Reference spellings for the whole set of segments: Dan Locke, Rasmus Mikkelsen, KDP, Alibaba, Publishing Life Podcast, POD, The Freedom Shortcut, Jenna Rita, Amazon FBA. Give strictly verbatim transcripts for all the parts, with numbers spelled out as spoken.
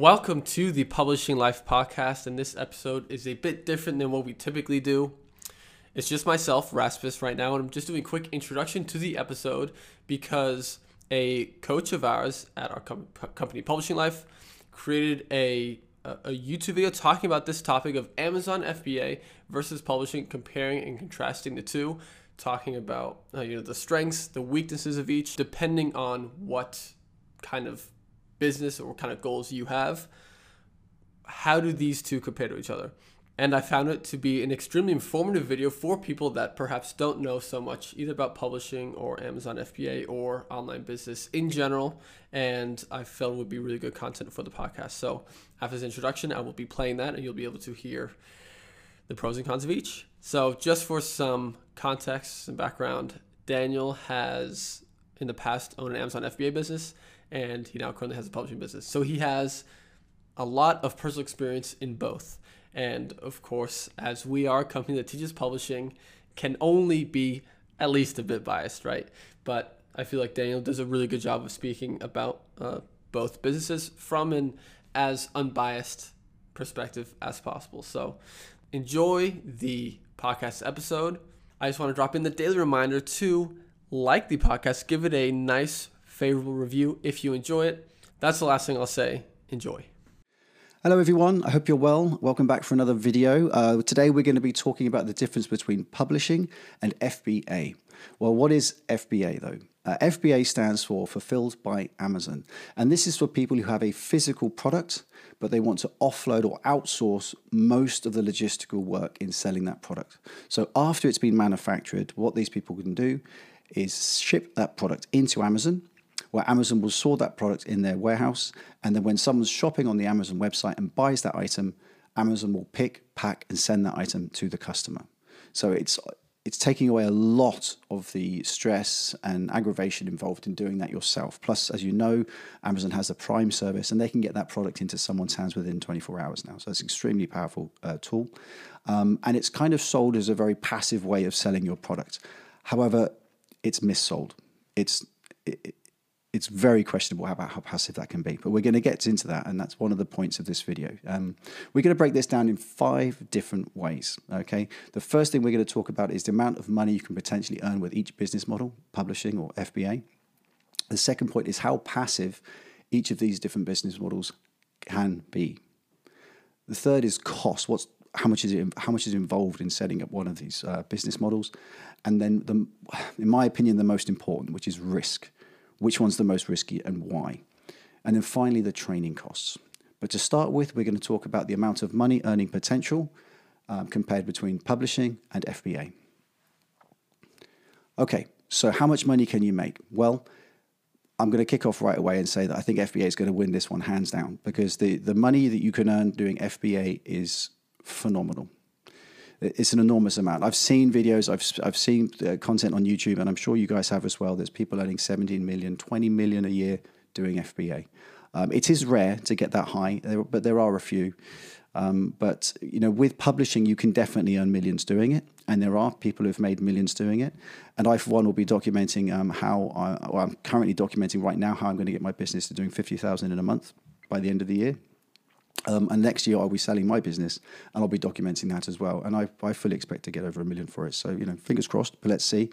Welcome to the Publishing Life Podcast, and this episode is a bit different than what we typically do. It's just myself, Rasmus, right now, and I'm just doing a quick introduction to the episode because a coach of ours at our com- company, Publishing Life, created a, a, a YouTube video talking about this topic of Amazon F B A versus publishing, comparing and contrasting the two, talking about uh, you know the strengths, the weaknesses of each, depending on what kind of business or what kind of goals you have. How do these two compare to each other? And I found it to be an extremely informative video for people that perhaps don't know so much either about publishing or Amazon F B A or online business in general. And I felt it would be really good content for the podcast. So after this introduction, I will be playing that and you'll be able to hear the pros and cons of each. So just for some context and background, Daniel has in the past owned an Amazon F B A business, and he now currently has a publishing business. So he has a lot of personal experience in both. And of course, as we are a company that teaches publishing, can only be at least a bit biased, right? But I feel like Daniel does a really good job of speaking about uh, both businesses from an as unbiased perspective as possible. So enjoy the podcast episode. I just want to drop in the daily reminder to like the podcast, give it a nice favorable review if you enjoy it. That's the last thing I'll say. Enjoy. Hello everyone, I hope you're well. Welcome back for another video. Uh, today we're going to be talking about the difference between publishing and F B A. Well, what is F B A though? Uh, F B A stands for Fulfilled by Amazon. And this is for people who have a physical product, but they want to offload or outsource most of the logistical work in selling that product. So after it's been manufactured, what these people can do is ship that product into Amazon, where Amazon will store that product in their warehouse. And then when someone's shopping on the Amazon website and buys that item, Amazon will pick, pack, and send that item to the customer. So it's it's taking away a lot of the stress and aggravation involved in doing that yourself. Plus, as you know, Amazon has a Prime service, and they can get that product into someone's hands within twenty-four hours now. So it's an extremely powerful uh, tool. Um, and it's kind of sold as a very passive way of selling your product. However, it's missold. It's... It, it, It's very questionable about how passive that can be, but we're going to get into that, and that's one of the points of this video. Um, we're going to break this down in five different ways, okay? The first thing we're going to talk about is the amount of money you can potentially earn with each business model, publishing or F B A. The second point is how passive each of these different business models can be. The third is cost. What's How much is it, how much is involved in setting up one of these uh, business models? And then, the, in my opinion, the most important, which is risk. Which one's the most risky and why? And then finally, the training costs. But to start with, we're going to talk about the amount of money earning potential um, compared between publishing and F B A. Okay, so how much money can you make? Well, I'm going to kick off right away and say that I think F B A is going to win this one hands down, because the, the money that you can earn doing F B A is phenomenal. It's an enormous amount. I've seen videos, I've I've seen uh, content on YouTube, and I'm sure you guys have as well. There's people earning seventeen million, twenty million a year doing F B A. Um, it is rare to get that high, but there are a few. Um, but you know, with publishing, you can definitely earn millions doing it, and there are people who've made millions doing it. And I, for one, will be documenting um, how I, well, I'm currently documenting right now how I'm going to get my business to doing fifty thousand in a month by the end of the year. Um, and next year I'll be selling my business, and I'll be documenting that as well. And I, I fully expect to get over a million for it. So, you know, fingers crossed, but let's see.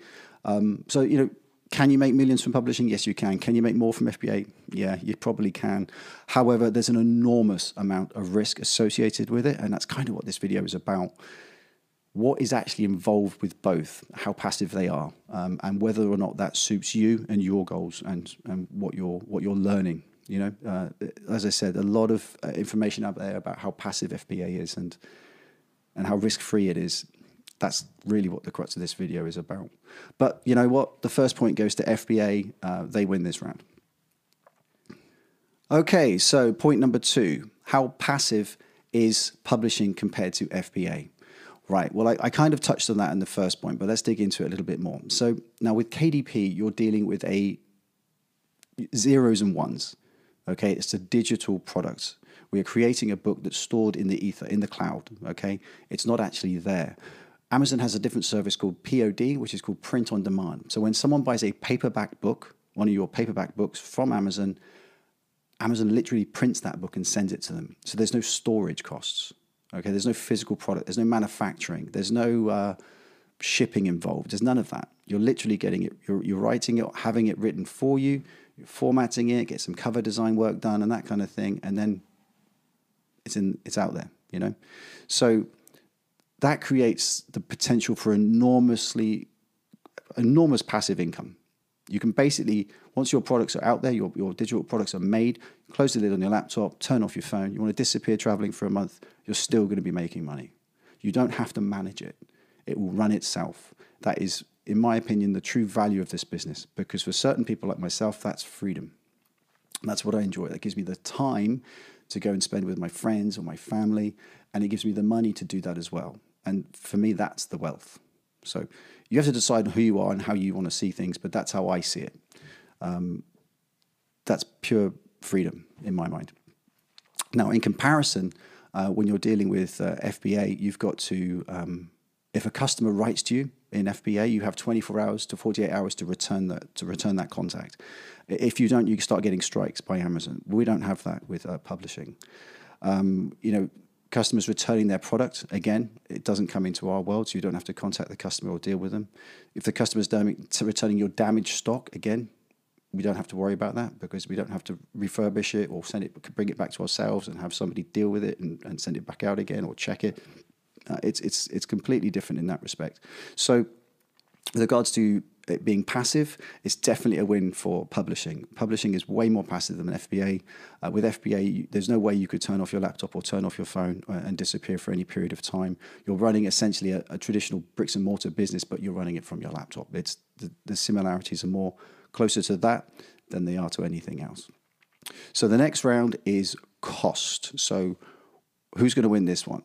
Um, so, you know, can you make millions from publishing? Yes, you can. Can you make more from F B A? Yeah, you probably can. However, there's an enormous amount of risk associated with it. And that's kind of what this video is about. What is actually involved with both, how passive they are, um, and whether or not that suits you and your goals and, and what you're, what you're learning. You know, uh, as I said, a lot of uh, information out there about how passive F B A is and and how risk-free it is. That's really what the crux of this video is about. But you know what? The first point goes to F B A. Uh, they win this round. Okay, so point number two. How passive is publishing compared to F B A? Right, well, I, I kind of touched on that in the first point, but let's dig into it a little bit more. So now with K D P, you're dealing with a zeros and ones. Okay, it's a digital product. We are creating a book that's stored in the ether, in the cloud. Okay, it's not actually there. Amazon has a different service called P O D, which is called print on demand. So when someone buys a paperback book, one of your paperback books from Amazon, Amazon literally prints that book and sends it to them. So there's no storage costs. Okay, there's no physical product. There's no manufacturing. There's no uh, shipping involved. There's none of that. You're literally getting it. You're, you're writing it, having it written for you, you're formatting it, get some cover design work done and that kind of thing. And then it's in, it's out there, you know? So that creates the potential for enormously, enormous passive income. You can basically, once your products are out there, your, your digital products are made, close the lid on your laptop, turn off your phone, you want to disappear traveling for a month, you're still going to be making money. You don't have to manage it. It will run itself. That is, in my opinion, the true value of this business, because for certain people like myself, that's freedom. And that's what I enjoy. That gives me the time to go and spend with my friends or my family, and it gives me the money to do that as well. And for me, that's the wealth. So you have to decide who you are and how you want to see things, but that's how I see it. Um, that's pure freedom in my mind. Now, in comparison, uh, when you're dealing with uh, F B A, you've got to, um, if a customer writes to you in F B A, you have twenty-four hours to forty-eight hours to return that to return that contact. If you don't, you start getting strikes by Amazon. We don't have that with uh, publishing. Um, you know, customers returning their product, again, it doesn't come into our world, so you don't have to contact the customer or deal with them. If the customer's returning your damaged stock, again, we don't have to worry about that because we don't have to refurbish it or send it, bring it back to ourselves and have somebody deal with it and, and send it back out again or check it. Uh, it's it's it's completely different in that respect. So with regards to it being passive, it's definitely a win for publishing. Publishing is way more passive than F B A. Uh, with F B A, you, there's no way you could turn off your laptop or turn off your phone uh, and disappear for any period of time. You're running essentially a, a traditional bricks and mortar business, but you're running it from your laptop. It's the, the similarities are more closer to that than they are to anything else. So the next round is cost. So who's going to win this one?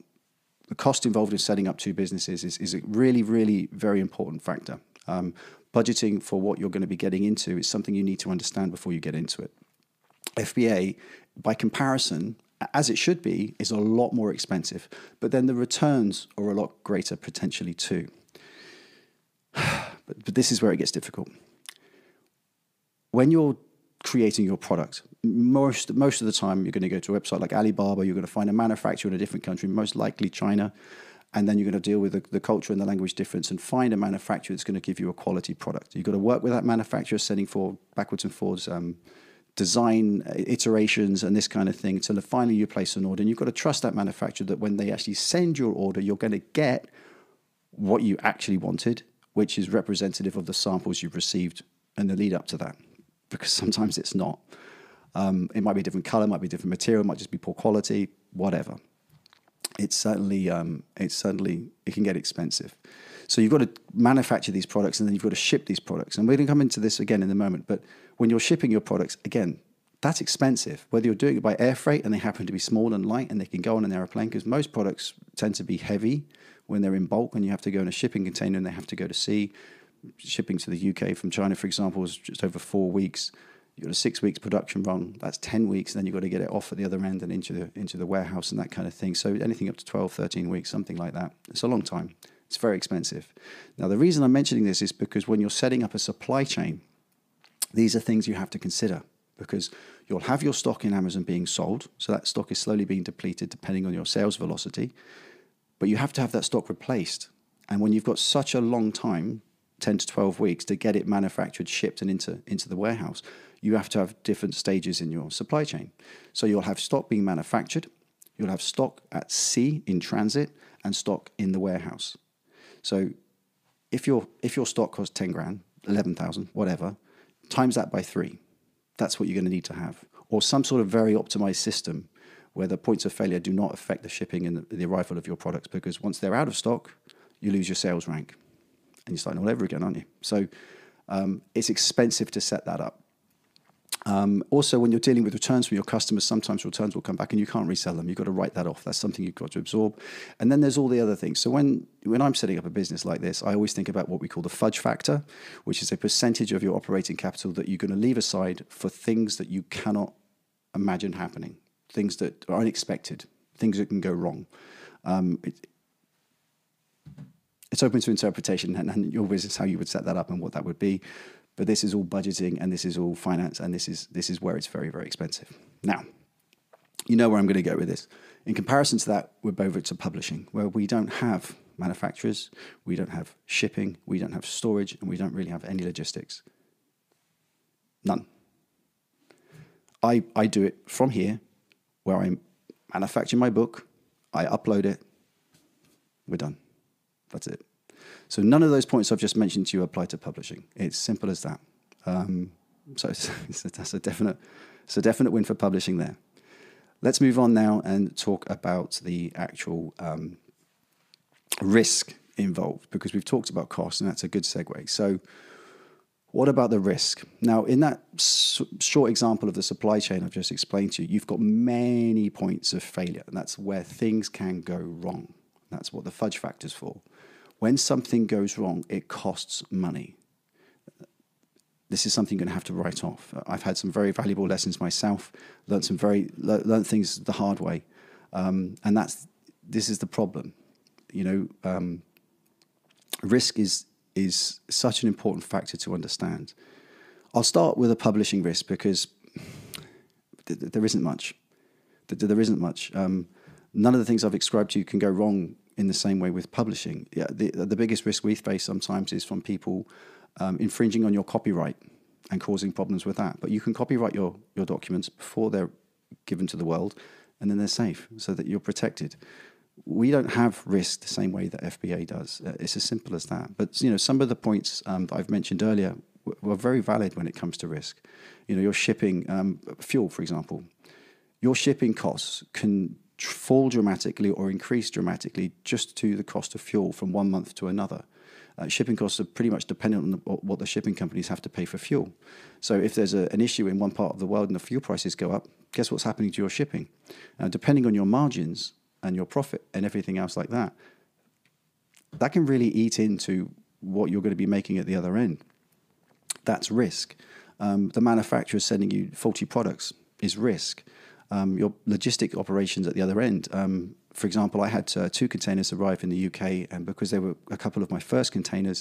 The cost involved in setting up two businesses is, is a really, really very important factor. Um, budgeting for what you're going to be getting into is something you need to understand before you get into it. F B A, by comparison, as it should be, is a lot more expensive, but then the returns are a lot greater potentially too. But, but this is where it gets difficult. When you're creating your product, most most of the time you're going to go to a website like Alibaba, you're going to find a manufacturer in a different country, most likely China, and then you're going to deal with the, the culture and the language difference and find a manufacturer that's going to give you a quality product. You've got to work with that manufacturer, sending for backwards and forwards um, design iterations and this kind of thing till finally you place an order, and you've got to trust that manufacturer that when they actually send your order, you're going to get what you actually wanted, which is representative of the samples you've received and the lead up to that, because sometimes it's not. Um, it might be a different color, might be different material, might just be poor quality, whatever. It's certainly, um, it's certainly, it can get expensive. So you've got to manufacture these products and then you've got to ship these products. And we're going to come into this again in a moment, but when you're shipping your products, again, that's expensive. Whether you're doing it by air freight and they happen to be small and light and they can go on an airplane, because most products tend to be heavy when they're in bulk and you have to go in a shipping container and they have to go to sea. Shipping to the U K from China, for example, is just over four weeks. You've got a six weeks production run. That's ten weeks. Then you've got to get it off at the other end and into the, into the warehouse and that kind of thing. So anything up to twelve, thirteen weeks, something like that. It's a long time. It's very expensive. Now, the reason I'm mentioning this is because when you're setting up a supply chain, these are things you have to consider, because you'll have your stock in Amazon being sold. So that stock is slowly being depleted depending on your sales velocity. But you have to have that stock replaced. And when you've got such a long time, ten to twelve weeks, to get it manufactured, shipped and into, into the warehouse, you have to have different stages in your supply chain. So you'll have stock being manufactured, you'll have stock at sea in transit, and stock in the warehouse. So if your if your stock costs ten grand, eleven thousand, whatever, times that by three, that's what you're going to need to have. Or some sort of very optimized system where the points of failure do not affect the shipping and the, the arrival of your products, because once they're out of stock, you lose your sales rank. And you're starting all over again, aren't you? So um, it's expensive to set that up. Um, also, when you're dealing with returns from your customers, sometimes returns will come back and you can't resell them. You've got to write that off. That's something you've got to absorb. And then there's all the other things. So when, when I'm setting up a business like this, I always think about what we call the fudge factor, which is a percentage of your operating capital that you're going to leave aside for things that you cannot imagine happening, things that are unexpected, things that can go wrong. Um, it, It's open to interpretation and, and your business, how you would set that up and what that would be. But this is all budgeting, and this is all finance, and this is this is where it's very, very expensive. Now, you know where I'm going to go with this. In comparison to that, we're over to publishing, where we don't have manufacturers, we don't have shipping, we don't have storage, and we don't really have any logistics. None. I, I do it from here, where I manufacture my book, I upload it, we're done. That's it. So none of those points I've just mentioned to you apply to publishing. It's simple as that. Um, so it's, it's a, that's a definite, it's a definite win for publishing there. Let's move on now and talk about the actual um, risk involved, because we've talked about cost, and that's a good segue. So what about the risk? Now, in that s- short example of the supply chain I've just explained to you, you've got many points of failure, and that's where things can go wrong. That's what the fudge factor is for. When something goes wrong, it costs money. This is something you're going to have to write off. I've had some very valuable lessons myself, learned some very learned things the hard way, um, and that's this is the problem. You know, um, risk is is such an important factor to understand. I'll start with a publishing risk because th- th- there isn't much. Th- there isn't much. Um, none of the things I've described to you can go wrong in the same way with publishing. Yeah, the the biggest risk we face sometimes is from people Um, infringing on your copyright and causing problems with that. But you can copyright your, your documents before they're given to the world, and then they're safe so that you're protected. We don't have risk the same way that F B A does. Uh, it's as simple as that. But, you know, some of the points um, that I've mentioned earlier w- were very valid when it comes to risk. You know, your shipping, um, fuel, for example, your shipping costs can tr- fall dramatically or increase dramatically just to the cost of fuel from one month to another. Uh, shipping costs are pretty much dependent on the, what the shipping companies have to pay for fuel. So if there's a, an issue in one part of the world and the fuel prices go up, guess what's happening to your shipping? Now, depending on your margins and your profit and everything else like that, that can really eat into what you're going to be making at the other end. That's risk. Um, the manufacturer sending you faulty products is risk. Um, your logistic operations at the other end. Um, for example, I had uh, two containers arrive in the U K, and because they were a couple of my first containers,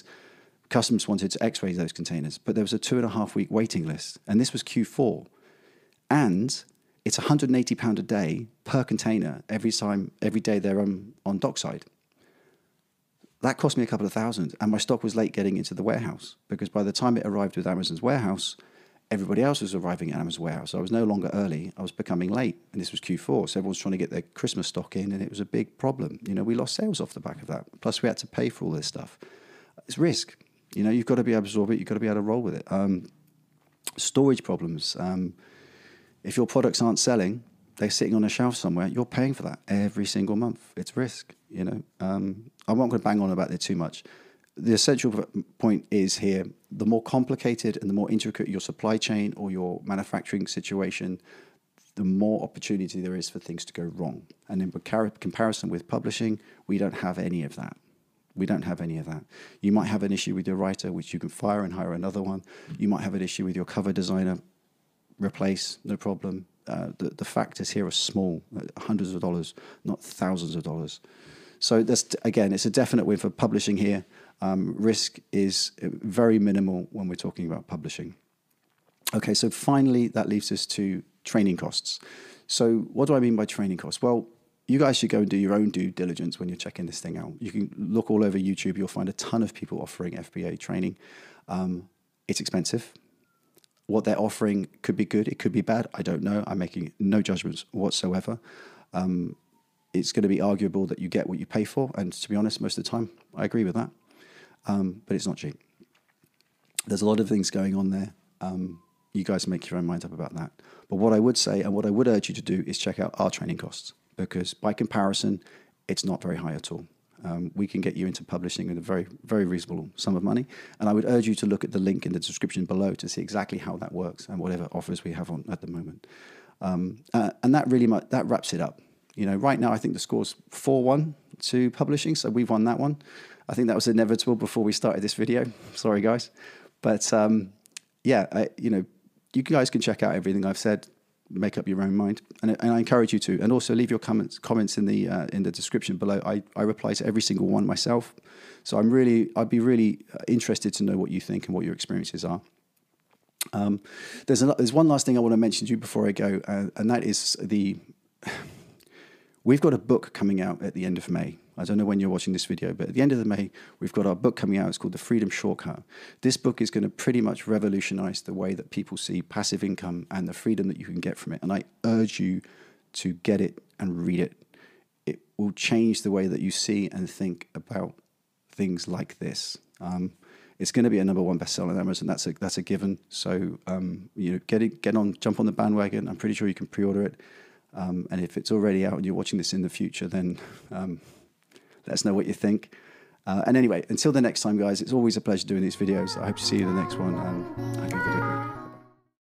customs wanted to x-ray those containers, but there was a two and a half week waiting list, and this was Q four. And it's one hundred eighty pounds a day per container every time, every day they're on, on dockside. That cost me a couple of thousand, and my stock was late getting into the warehouse, because by the time it arrived with Amazon's warehouse, everybody else was arriving at Amazon's warehouse. So I was no longer early. I was becoming late. And this was Q four. So everyone's trying to get their Christmas stock in, and it was a big problem. You know, we lost sales off the back of that. Plus, we had to pay for all this stuff. It's risk. You know, you've got to be able to absorb it. You've got to be able to roll with it. Um, storage problems. Um, if your products aren't selling, they're sitting on a shelf somewhere, you're paying for that every single month. It's risk, you know. Um, I won't go bang on about it too much. The essential point is here, the more complicated and the more intricate your supply chain or your manufacturing situation, the more opportunity there is for things to go wrong. And in comparison with publishing, we don't have any of that. We don't have any of that. You might have an issue with your writer, which you can fire and hire another one. You might have an issue with your cover designer, replace, no problem. Uh, the, the factors here are small, hundreds of dollars, not thousands of dollars. So that's, again, it's a definite win for publishing here. Um, risk is very minimal when we're talking about publishing. Okay, so finally, that leaves us to training costs. So what do I mean by training costs? Well, you guys should go and do your own due diligence when you're checking this thing out. You can look all over YouTube. You'll find a ton of people offering F B A training. Um, it's expensive. What they're offering could be good. It could be bad. I don't know. I'm making no judgments whatsoever. Um, it's going to be arguable that you get what you pay for. And to be honest, most of the time, I agree with that. Um, but it's not cheap. There's a lot of things going on there. Um, you guys make your own mind up about that. But what I would say and what I would urge you to do is check out our training costs, because by comparison, it's not very high at all. Um, we can get you into publishing with a very, very reasonable sum of money. And I would urge you to look at the link in the description below to see exactly how that works and whatever offers we have on at the moment. Um, uh, and that really much, that wraps it up. You know, right now, I think the score's four one to publishing, so we've won that one. I think that was inevitable before we started this video. Sorry, guys. But, um, yeah, I, you know, you guys can check out everything I've said. Make up your own mind. And, and I encourage you to. And also leave your comments comments in the uh, in the description below. I, I reply to every single one myself. So I'm really, I'd be really interested to know what you think and what your experiences are. Um, there's, a, there's one last thing I want to mention to you before I go, uh, and that is the... We've got a book coming out at the end of May. I don't know when you're watching this video, but at the end of the May, we've got our book coming out. It's called The Freedom Shortcut. This book is going to pretty much revolutionize the way that people see passive income and the freedom that you can get from it. And I urge you to get it and read it. It will change the way that you see and think about things like this. Um, It's going to be a number one bestseller on Amazon. That's a that's a given. So um, you know, get it, get on, jump on the bandwagon. I'm pretty sure you can pre-order it. Um, and if it's already out and you're watching this in the future, then um, let us know what you think. Uh, and anyway, until the next time, guys, it's always a pleasure doing these videos. I hope to see you in the next one. And have a good week.